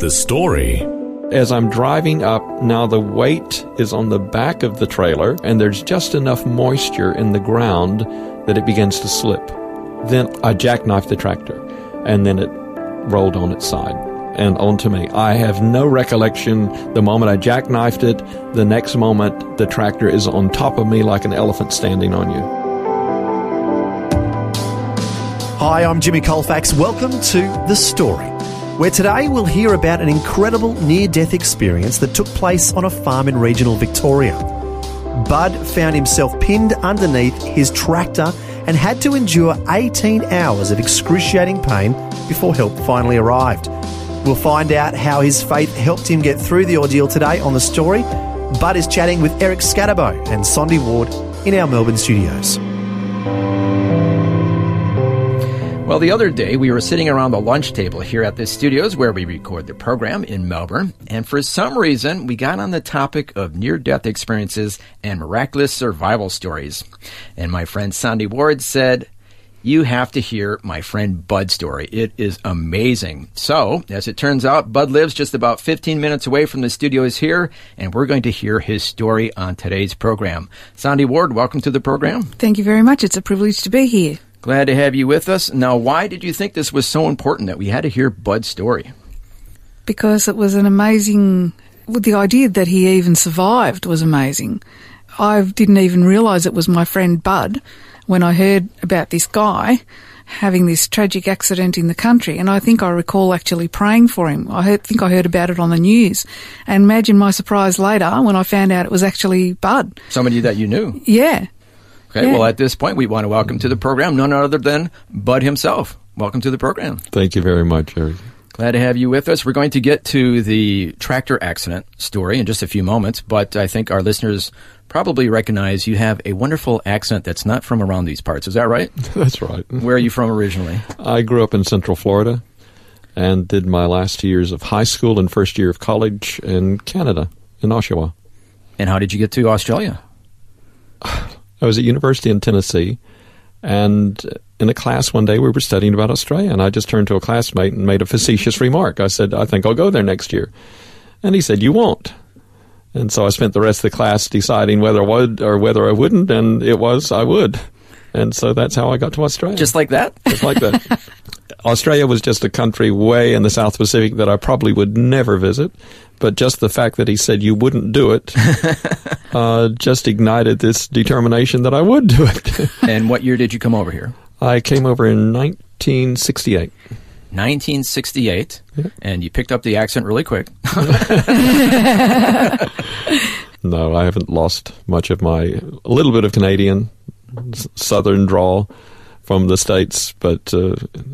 The story. As I'm driving up, now the weight is on the back of the trailer, and there's just enough moisture in the ground that it begins to slip. Then I jackknifed the tractor, and then it rolled on its side and onto me. I have no recollection. The moment I jackknifed it, the next moment the tractor is on top of me like an elephant standing on you. Hi, I'm Jimmy Colfax. Welcome to The Story, where today we'll hear about an incredible near-death experience that took place on a farm in regional Victoria. Bud found himself pinned underneath his tractor and had to endure 18 hours of excruciating pain before help finally arrived. We'll find out how his faith helped him get through the ordeal today on The Story. Bud is chatting with Eric Scatterbo and Sandy Ward in our Melbourne studios. Well, the other day we were sitting around the lunch table here at the studios where we record the program in Melbourne, and for some reason we got on the topic of near-death experiences and miraculous survival stories. And my friend Sandy Ward said, "You have to hear my friend Bud's story. It is amazing." So, as it turns out, Bud lives just about 15 minutes away from the studios here, and we're going to hear his story on today's program. Sandy Ward, welcome to the program. Thank you very much. It's a privilege to be here. Glad to have you with us. Now, why did you think this was so important that we had to hear Bud's story? Because it was an amazing... the idea that he even survived was amazing. I didn't even realise it was my friend Bud when I heard about this guy having this tragic accident in the country, and I think I recall actually praying for him. I heard about it on the news, and imagine my surprise later when I found out it was actually Bud. Somebody that you knew. Yeah. Okay, yeah. Well, at this point, we want to welcome to the program none other than Bud himself. Welcome to the program. Thank you very much, Eric. Glad to have you with us. We're going to get to the tractor accident story in just a few moments, but I think our listeners probably recognize you have a wonderful accent that's not from around these parts. Is that right? That's right. Where are you from originally? I grew up in Central Florida and did my last 2 years of high school and first year of college in Canada, in Oshawa. And how did you get to Australia? I was at university in Tennessee, and in a class one day we were studying about Australia, and I just turned to a classmate and made a facetious remark. I said, "I think I'll go there next year." And he said, "You won't." And so I spent the rest of the class deciding whether I would or whether I wouldn't, and it was I would. And so that's how I got to Australia. Just like that? Just like that. Australia was just a country way in the South Pacific that I probably would never visit. But just the fact that he said you wouldn't do it just ignited this determination that I would do it. And what year did you come over here? I came over in 1968. 1968. Yeah. And you picked up the accent really quick. No, I haven't lost much of my little bit of Canadian southern drawl from the States, but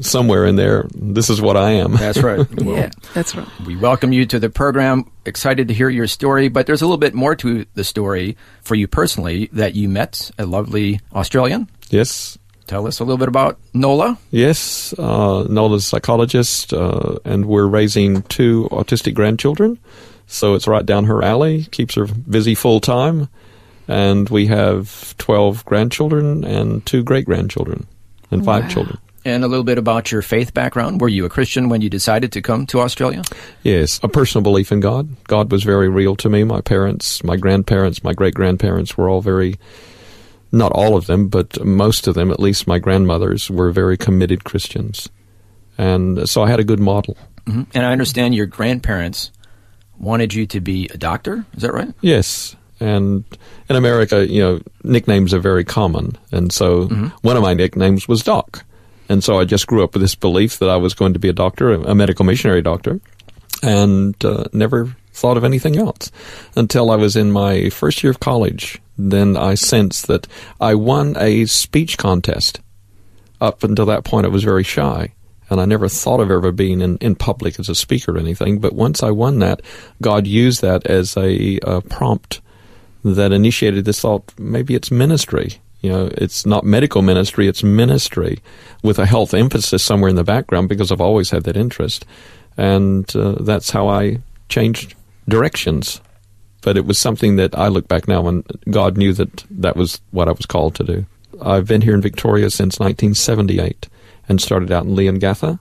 somewhere in there, this is what I am. That's right. Well, yeah, that's right. We welcome you to the program. Excited to hear your story, but there's a little bit more to the story for you personally, that you met a lovely Australian. Yes. Tell us a little bit about Nola. Yes. Nola's a psychologist, and we're raising two autistic grandchildren, so it's right down her alley, keeps her busy full-time, and we have 12 grandchildren and two great-grandchildren. And five children. And a little bit about your faith background. Were you a Christian when you decided to come to Australia? Yes, a personal belief in God. God was very real to me. My parents, my grandparents, my great-grandparents were all very, not all of them, but most of them, at least my grandmothers, were very committed Christians. And so I had a good model. Mm-hmm. And I understand your grandparents wanted you to be a doctor. Is that right? Yes. And in America, you know, nicknames are very common. And so one of my nicknames was Doc. And so I just grew up with this belief that I was going to be a doctor, a medical missionary doctor, and never thought of anything else until I was in my first year of college. Then I sensed that I won a speech contest. Up until that point, I was very shy. and I never thought of ever being in public as a speaker or anything. But once I won that, God used that as a prompt that initiated this thought, maybe it's ministry. You know, it's not medical ministry, it's ministry with a health emphasis somewhere in the background because I've always had that interest. And that's how I changed directions. But it was something that I look back now and God knew that that was what I was called to do. I've been here in Victoria since 1978 and started out in Leongatha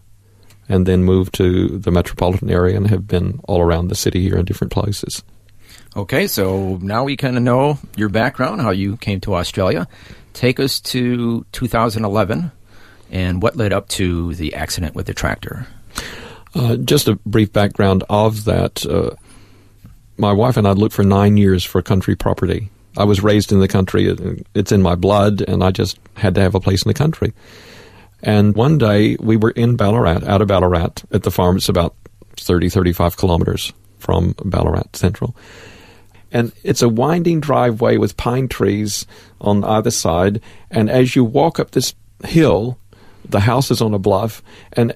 and then moved to the metropolitan area and have been all around the city here in different places. Okay, so now we kind of know your background, how you came to Australia. Take us to 2011 and what led up to the accident with the tractor. Just a brief background of that. My wife and I looked for 9 years for country property. I was raised in the country. It's in my blood, and I just had to have a place in the country. And one day, we were in Ballarat, out of Ballarat, at the farm. It's about 30, 35 kilometers from Ballarat Central. And it's a winding driveway with pine trees on either side. And as you walk up this hill, the house is on a bluff. And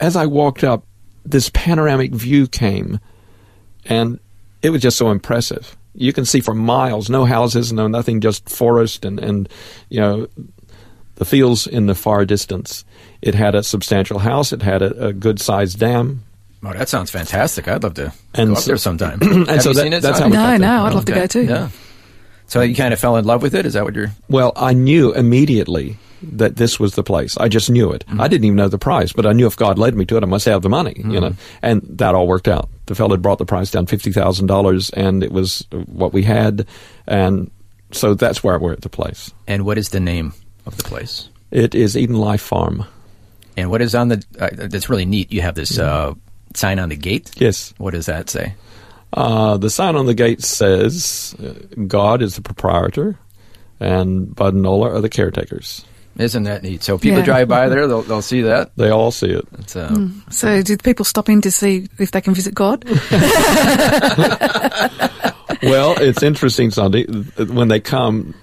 as I walked up, this panoramic view came, and it was just so impressive. You can see for miles, no houses, no nothing, just forest and you know, the fields in the far distance. It had a substantial house. It had a good-sized dam. Oh, that sounds fantastic. I'd love to go up there sometime. Have you seen it? I'd love to go too. Yeah. So you kind of fell in love with it? Is that what you're... Well, I knew immediately that this was the place. I just knew it. Mm-hmm. I didn't even know the price, but I knew if God led me to it, I must have the money, mm-hmm. you know. And that all worked out. The fellow had brought the price down $50,000, and it was what we had. And so that's where we're at the place. And what is the name of the place? It is Eden Life Farm. And what is on the... that's really neat. You have this sign on the gate? Yes. What does that say? The sign on the gate says, God is the proprietor, and Bud and Nola are the caretakers. Isn't that neat? So if people drive by there, they'll see that. They all see it. So did people stop in to see if they can visit God? Well, it's interesting, Sandy. When they come,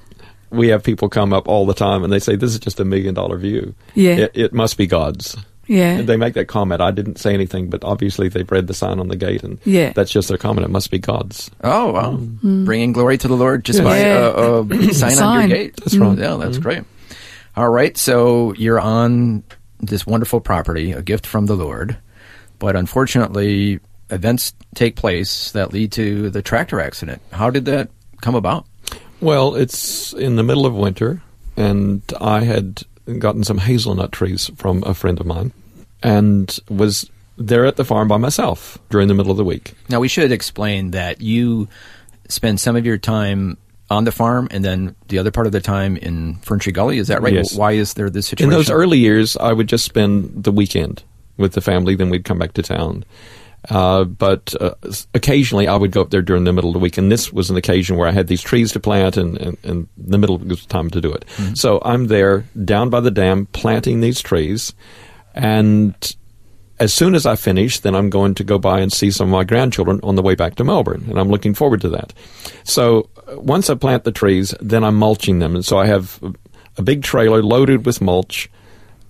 we have people come up all the time, and they say, this is just $1 million view. Yeah. It must be God's. Yeah. They make that comment. I didn't say anything, but obviously they've read the sign on the gate, and that's just their comment. It must be God's. Oh, wow. Bringing glory to the Lord just by a sign on your gate. That's right. Yeah, that's great. All right, so you're on this wonderful property, a gift from the Lord, but unfortunately events take place that lead to the tractor accident. How did that come about? Well, it's in the middle of winter, and I had gotten some hazelnut trees from a friend of mine and was there at the farm by myself during the middle of the week. Now, we should explain that you spend some of your time on the farm, and then the other part of the time in Ferntree Gully, is that right? Yes. Why is there this situation? In those early years, I would just spend the weekend with the family, then we'd come back to town. But occasionally, I would go up there during the middle of the week, and this was an occasion where I had these trees to plant, and the middle was time to do it. Mm-hmm. So I'm there, down by the dam, planting these trees, and as soon as I finish, then I'm going to go by and see some of my grandchildren on the way back to Melbourne, and I'm looking forward to that. So once I plant the trees, then I'm mulching them, and so I have a big trailer loaded with mulch,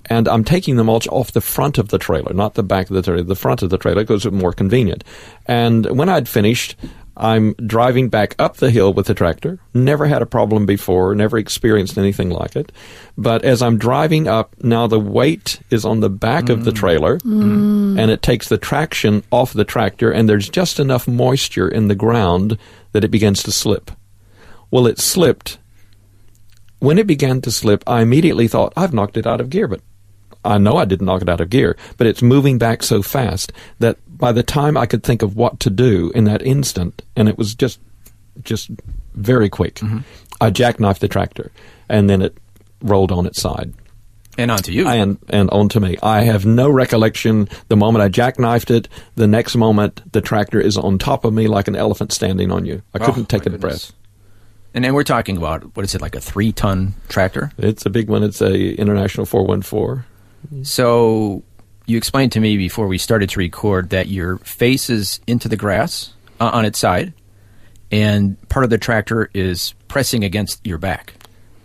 and I'm taking the mulch off the front of the trailer, not the back of the trailer, the front of the trailer, because it's more convenient. And when I'd finished, I'm driving back up the hill with the tractor. Never had a problem before, never experienced anything like it. But as I'm driving up, now the weight is on the back of the trailer, and it takes the traction off the tractor, and there's just enough moisture in the ground that it begins to slip. Well, it slipped. When it began to slip, I immediately thought, I've knocked it out of gear, but I know I didn't knock it out of gear, but it's moving back so fast that by the time I could think of what to do in that instant, and it was just very quick, I jackknifed the tractor, and then it rolled on its side. And onto you. And onto me. I have no recollection. The moment I jackknifed it, the next moment the tractor is on top of me like an elephant standing on you. I couldn't take a breath. And then we're talking about, what is it, like a 3-ton tractor? It's a big one. It's a International 414. So you explained to me before we started to record that your face is into the grass on its side, and part of the tractor is pressing against your back.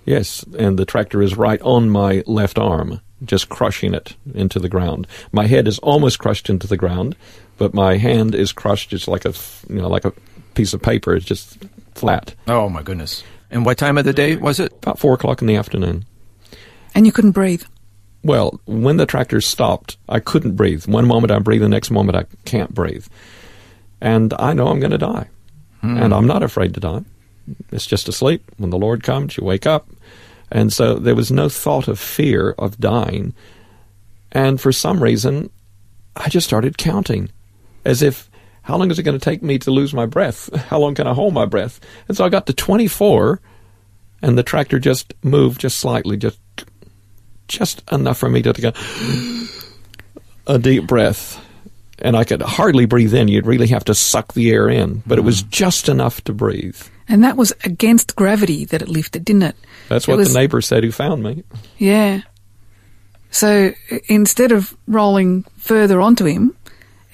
Yes, and the tractor is right on my left arm. just crushing it into the ground. My head is almost crushed into the ground, but my hand is crushed. It's like a, you know, like a piece of paper. It's just flat. Oh, my goodness. And what time of the day was it? About 4 o'clock in the afternoon. And you couldn't breathe? Well, when the tractor stopped, I couldn't breathe. One moment I breathe, the next moment I can't breathe. And I know I'm going to die. And I'm not afraid to die. It's just a sleep. When the Lord comes, you wake up. And so there was no thought of fear of dying. And for some reason, I just started counting as if, how long is it going to take me to lose my breath? How long can I hold my breath? And so I got to 24, and the tractor just moved just slightly, just enough for me to get a deep breath. And I could hardly breathe in. You'd really have to suck the air in. But it was just enough to breathe. And that was against gravity that it lifted, didn't it? That's what the neighbor said who found me. Yeah. So instead of rolling further onto him,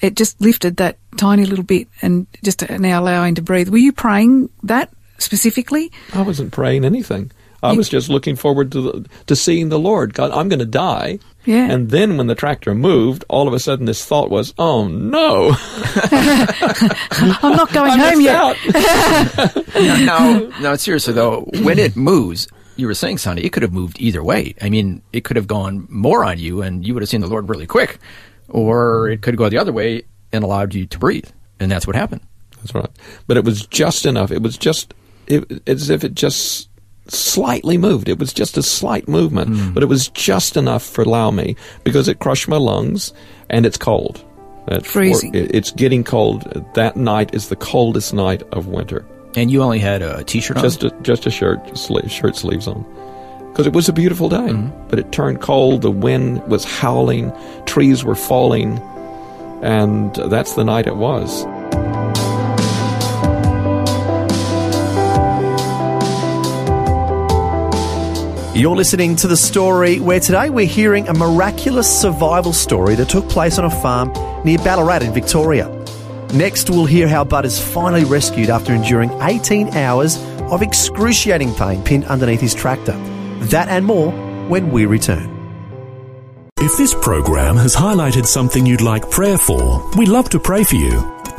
it just lifted that tiny little bit and just now allowing to breathe. Were you praying that specifically? I wasn't praying anything. I was just looking forward to seeing the Lord. God, I'm going to die. Yeah. And then when the tractor moved, all of a sudden this thought was, oh, no. I'm not going home yet. No, seriously, though, when it moves, you were saying, Sandy, it could have moved either way. I mean, it could have gone more on you and you would have seen the Lord really quick. Or it could go the other way and allowed you to breathe. And that's what happened. That's right. But it was just enough. It was just as if it just slightly moved. It was just a slight movement, but it was just enough for allow me, because it crushed my lungs, and it's cold. It's freezing. It's getting cold. That night is the coldest night of winter. And you only had a T-shirt on? Just a shirt, shirt sleeves on. Because it was a beautiful day, but it turned cold. The wind was howling. Trees were falling. And that's the night it was. You're listening to The Story, where today we're hearing a miraculous survival story that took place on a farm near Ballarat in Victoria. Next, we'll hear how Bud is finally rescued after enduring 18 hours of excruciating pain pinned underneath his tractor. That and more when we return. If this program has highlighted something you'd like prayer for, we'd love to pray for you.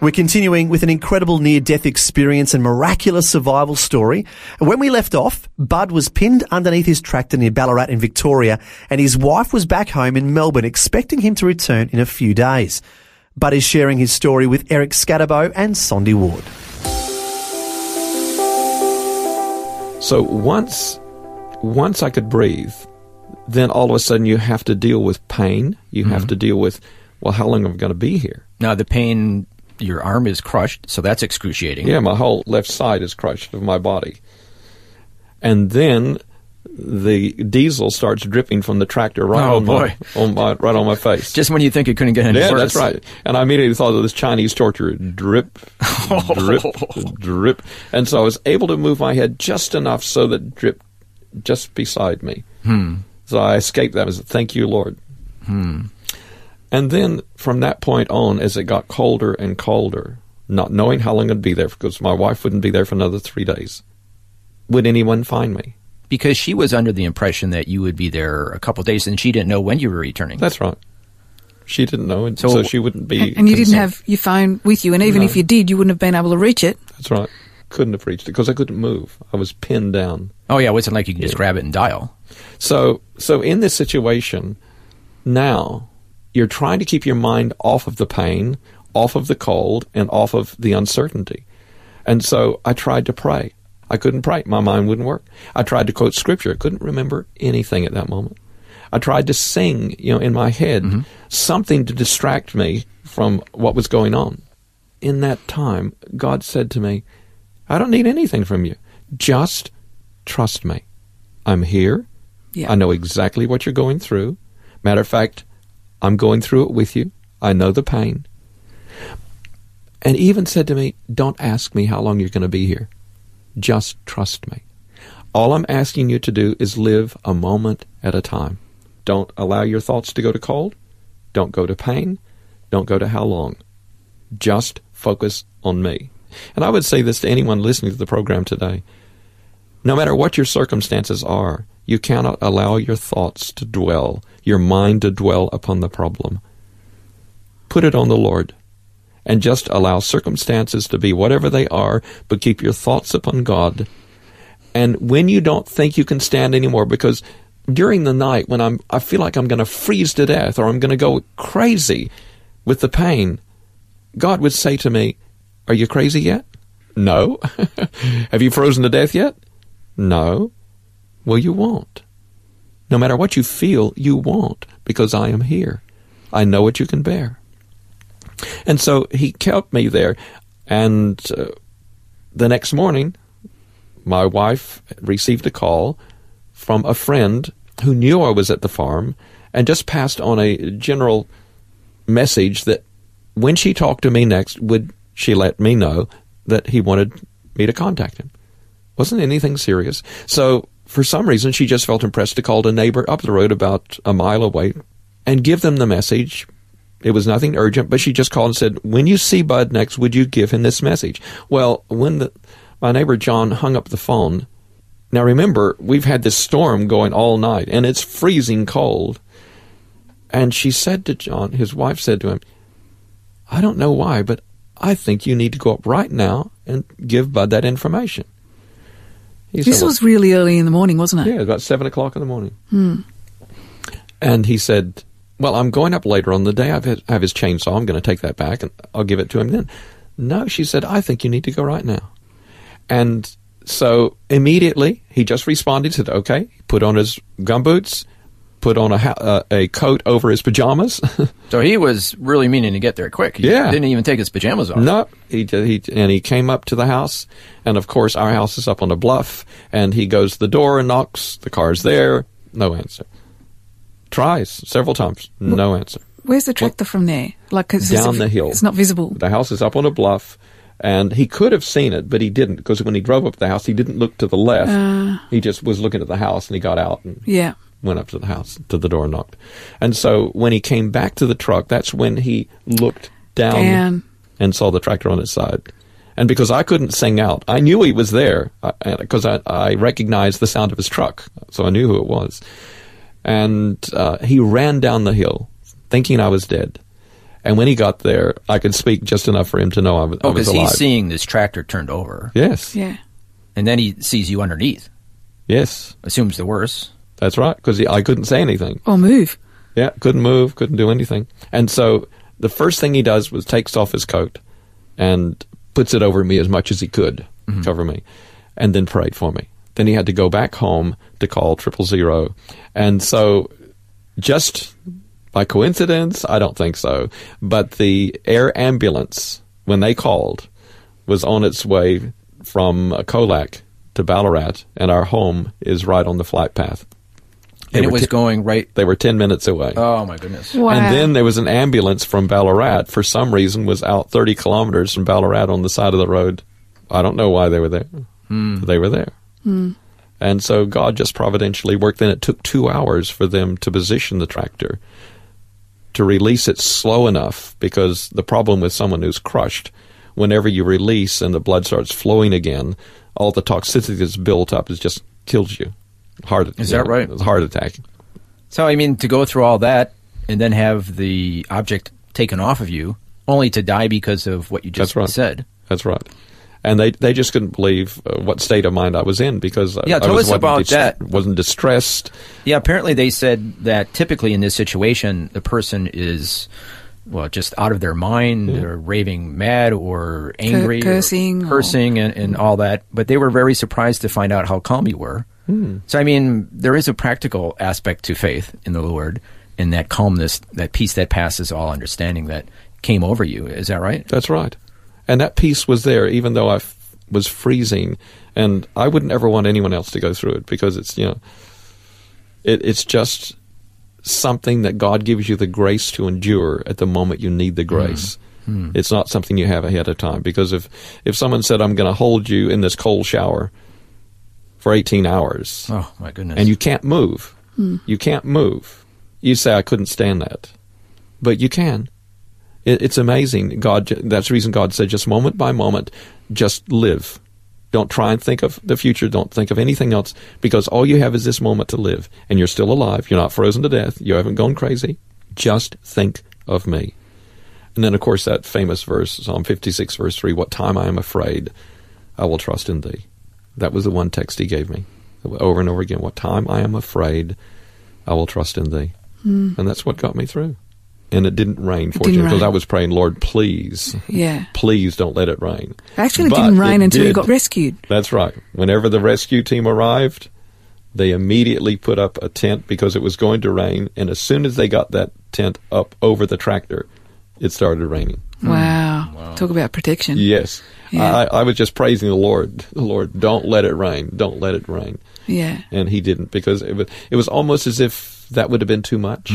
We're continuing with an incredible near-death experience and miraculous survival story. When we left off, Bud was pinned underneath his tractor near Ballarat in Victoria, and his wife was back home in Melbourne expecting him to return in a few days. Bud is sharing his story with Eric Scatterbo and Sandy Ward. So once I could breathe, then all of a sudden you have to deal with pain. You have to deal with, well, how long am I going to be here? Now, the pain... Your arm is crushed, so that's excruciating. Yeah, my whole left side is crushed of my body. And then the diesel starts dripping from the tractor right on my face. Just when you think it couldn't get any worse. Yeah, that's right. And I immediately thought of this Chinese torture. Drip, drip, drip. And so I was able to move my head just enough so that drip just beside me. So I escaped that. I said, thank you, Lord. And then from that point on, as it got colder and colder, not knowing how long I'd be there, because my wife wouldn't be there for another 3 days, would anyone find me? Because she was under the impression that you would be there a couple of days, and she didn't know when you were returning. That's right. She didn't know, and so she wouldn't be concerned. And you didn't have your phone with you, and even if you did, you wouldn't have been able to reach it. That's right. Couldn't have reached it, because I couldn't move. I was pinned down. Oh, yeah, it wasn't like you could just grab it and dial. So in this situation, now... You're trying to keep your mind off of the pain, off of the cold, and off of the uncertainty. And so I tried to pray. I couldn't pray. My mind wouldn't work. I tried to quote scripture. I couldn't remember anything at that moment. I tried to sing, in my head, something to distract me from what was going on. In that time, God said to me, I don't need anything from you. Just trust me. I'm here. Yeah. I know exactly what you're going through. Matter of fact, I'm going through it with you. I know the pain. And even said to me, don't ask me how long you're going to be here. Just trust me. All I'm asking you to do is live a moment at a time. Don't allow your thoughts to go to cold. Don't go to pain. Don't go to how long. Just focus on me. And I would say this to anyone listening to the program today. No matter what your circumstances are, you cannot allow your thoughts to dwell, your mind to dwell upon the problem. Put it on the Lord, and just allow circumstances to be whatever they are, but keep your thoughts upon God. And when you don't think you can stand anymore, because during the night when I feel like I'm going to freeze to death or I'm going to go crazy with the pain, God would say to me, "Are you crazy yet? No. Have you frozen to death yet? No. Well, you won't. No matter what you feel, you won't, because I am here. I know what you can bear." And so he kept me there. And the next morning, my wife received a call from a friend who knew I was at the farm and just passed on a general message that when she talked to me next, would she let me know that he wanted me to contact him. Wasn't anything serious. So for some reason, she just felt impressed to call a neighbor up the road about a mile away and give them the message. It was nothing urgent, but she just called and said, "When you see Bud next, would you give him this message?" Well, when my neighbor John hung up the phone, now remember, we've had this storm going all night, and it's freezing cold. And she said to John, his wife said to him, "I don't know why, but I think you need to go up right now and give Bud that information." This was really early in the morning, wasn't it? Yeah, about 7 o'clock in the morning. Hmm. And he said, "Well, I'm going up later on the day. I have his chainsaw. I'm going to take that back, and I'll give it to him then." "No," she said, "I think you need to go right now." And so immediately he just responded, said, "Okay," put on his gumboots, put on a coat over his pajamas. So he was really meaning to get there quick. He didn't even take his pajamas off. No, he came up to the house, and of course our house is up on a bluff, and he goes to the door and knocks. The car's there. No answer. Tries several times. No answer. Where's the tractor from there? Down the hill. It's not visible. The house is up on a bluff, and he could have seen it, but he didn't, because when he drove up to the house, he didn't look to the left. He just was looking at the house, and he got out and went up to the house, to the door, and knocked. And so when he came back to the truck, that's when he looked down and saw the tractor on its side. And because I couldn't sing out, I knew he was there, because I recognized the sound of his truck, so I knew who it was. And he ran down the hill, thinking I was dead. And when he got there, I could speak just enough for him to know I was alive. Oh, because he's seeing this tractor turned over. Yes. Yeah. And then he sees you underneath. Yes. Assumes the worst. That's right, because I couldn't say anything. Or move. Yeah, couldn't move, couldn't do anything. And so the first thing he does was takes off his coat and puts it over me as much as he could, cover me, and then prayed for me. Then he had to go back home to call 000. And so just by coincidence, I don't think so, but the air ambulance, when they called, was on its way from Colac to Ballarat, and our home is right on the flight path. And it was going right... They were 10 minutes away. Oh, my goodness. Wow. And then there was an ambulance from Ballarat, for some reason, was out 30 kilometers from Ballarat on the side of the road. I don't know why they were there. They were there. And so God just providentially worked. Then it took 2 hours for them to position the tractor, to release it slow enough, because the problem with someone who's crushed, whenever you release and the blood starts flowing again, all the toxicity that's built up, it just kills you. Is that right? It's a heart attack. So, I mean, to go through all that and then have the object taken off of you, only to die because of what you just said. That's right. And they just couldn't believe what state of mind I was in, because wasn't distressed. Yeah, apparently they said that typically in this situation, the person is, just out of their mind, or raving mad or angry, cursing and all that. But they were very surprised to find out how calm you were. So, I mean, there is a practical aspect to faith in the Lord, and that calmness, that peace that passes all understanding that came over you. Is that right? That's right. And that peace was there, even though I was freezing, and I wouldn't ever want anyone else to go through it, because it's, it's just something that God gives you the grace to endure at the moment you need the grace. It's not something you have ahead of time, because if someone said, I'm going to hold you in this cold shower for 18 hours. Oh, my goodness. And you can't move. You can't move. You say, I couldn't stand that. But you can. It's amazing. God. That's the reason God said, just moment by moment, just live. Don't try and think of the future. Don't think of anything else, because all you have is this moment to live, and you're still alive. You're not frozen to death. You haven't gone crazy. Just think of me. And then, of course, that famous verse, Psalm 56, verse 3, what time I am afraid, I will trust in thee. That was the one text he gave me over and over again. What time I am afraid, I will trust in thee. And that's what got me through. And it didn't rain, fortunately, because I was praying, Lord, please, please don't let it rain. Actually, it didn't rain until you got rescued. That's right. Whenever the rescue team arrived, they immediately put up a tent because it was going to rain. And as soon as they got that tent up over the tractor, it started raining. Wow. Talk about protection. Yes. Yeah. I was just praising the Lord. Lord, don't let it rain. Don't let it rain. Yeah. And he didn't, because it was almost as if that would have been too much.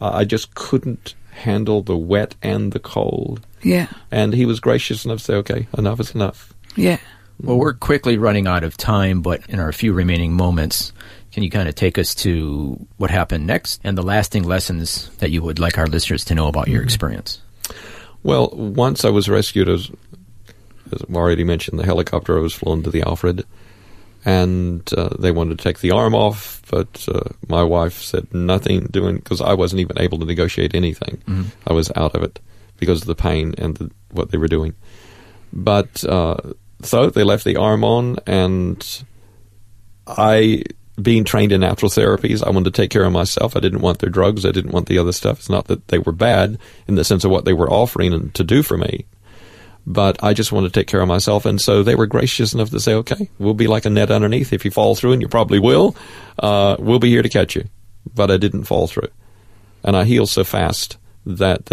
I just couldn't handle the wet and the cold. Yeah. And he was gracious enough to say, okay, enough is enough. Yeah. Well, we're quickly running out of time, but in our few remaining moments, can you kind of take us to what happened next and the lasting lessons that you would like our listeners to know about your experience? Well, once I was rescued, as I already mentioned, the helicopter, I was flown to the Alfred, and they wanted to take the arm off, but my wife said nothing doing, because I wasn't even able to negotiate anything. I was out of it because of the pain and what they were doing. But so they left the arm on, and I, being trained in natural therapies, I wanted to take care of myself. I didn't want their drugs. I didn't want the other stuff. It's not that they were bad in the sense of what they were offering and to do for me, but I just wanted to take care of myself. And so they were gracious enough to say, okay, we'll be like a net underneath. If you fall through, and you probably will, we'll be here to catch you. But I didn't fall through. And I healed so fast that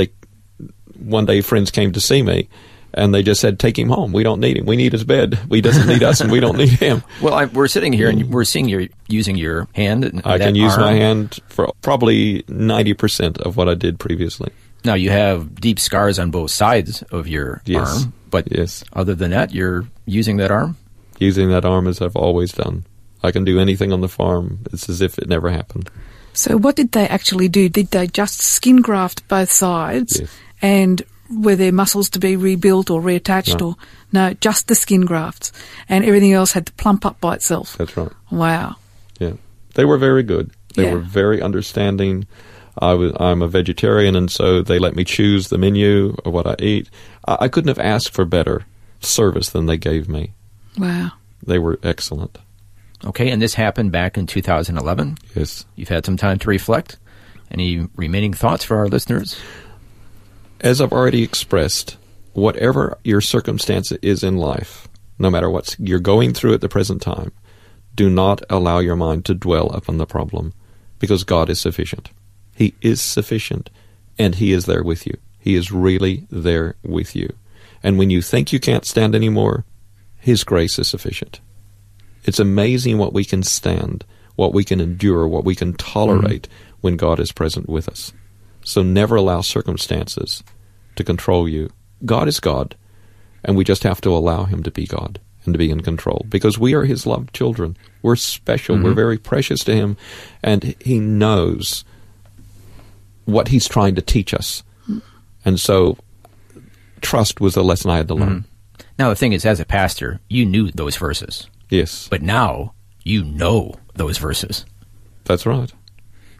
one day friends came to see me, and they just said, take him home. We don't need him. We need his bed. He doesn't need us, and we don't need him. Well, we're sitting here, and we're seeing you're using your hand. And I can use my hand for probably 90% of what I did previously. Now, you have deep scars on both sides of your arm, but other than that, you're using that arm? Using that arm as I've always done. I can do anything on the farm. It's as if it never happened. So what did they actually do? Did they just skin graft both sides? Yes. And were there muscles to be rebuilt or reattached? No. No, just the skin grafts. And everything else had to plump up by itself. That's right. Wow. Yeah. They were very good. They were very understanding. I'm a vegetarian, and so they let me choose the menu or what I eat. I couldn't have asked for better service than they gave me. Wow. They were excellent. Okay, and this happened back in 2011? Yes. You've had some time to reflect. Any remaining thoughts for our listeners? As I've already expressed, whatever your circumstance is in life, no matter what you're going through at the present time, do not allow your mind to dwell upon the problem, because God is sufficient. He is sufficient, and he is there with you. He is really there with you. And when you think you can't stand anymore, his grace is sufficient. It's amazing what we can stand, what we can endure, what we can tolerate when God is present with us. So never allow circumstances to control you. God is God, and we just have to allow him to be God and to be in control, because we are his loved children. We're special. We're very precious to him, and he knows what he's trying to teach us. And so trust was the lesson I had to learn. Now, the thing is, as a pastor, you knew those verses. Yes. But now you know those verses. That's right.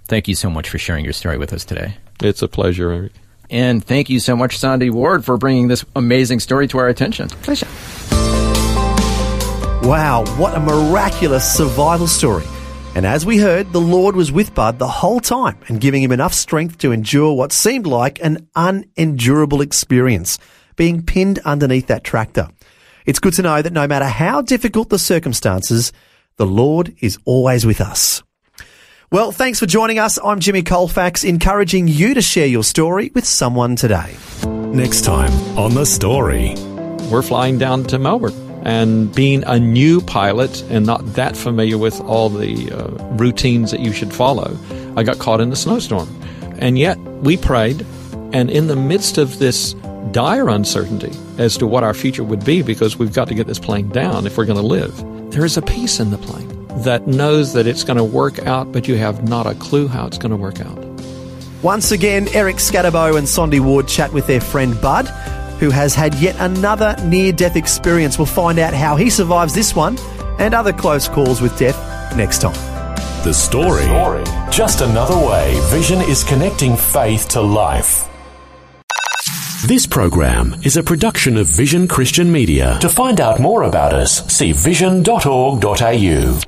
Thank you so much for sharing your story with us today. It's a pleasure, Eric. And thank you so much, Sandy Ward, for bringing this amazing story to our attention. Pleasure. Wow, what a miraculous survival story. And as we heard, the Lord was with Bud the whole time and giving him enough strength to endure what seemed like an unendurable experience, being pinned underneath that tractor. It's good to know that no matter how difficult the circumstances, the Lord is always with us. Well, thanks for joining us. I'm Jimmy Colfax, encouraging you to share your story with someone today. Next time on The Story. We're flying down to Melbourne. And being a new pilot and not that familiar with all the routines that you should follow, I got caught in a snowstorm. And yet we prayed, and in the midst of this dire uncertainty as to what our future would be, because we've got to get this plane down if we're going to live. There is a peace in the plane that knows that it's going to work out, but you have not a clue how it's going to work out. Once again, Eric Scatterbo and Sandy Ward chat with their friend Bud, who has had yet another near-death experience. We'll find out how he survives this one and other close calls with death next time. The story. Just another way Vision is connecting faith to life. This program is a production of Vision Christian Media. To find out more about us, see vision.org.au.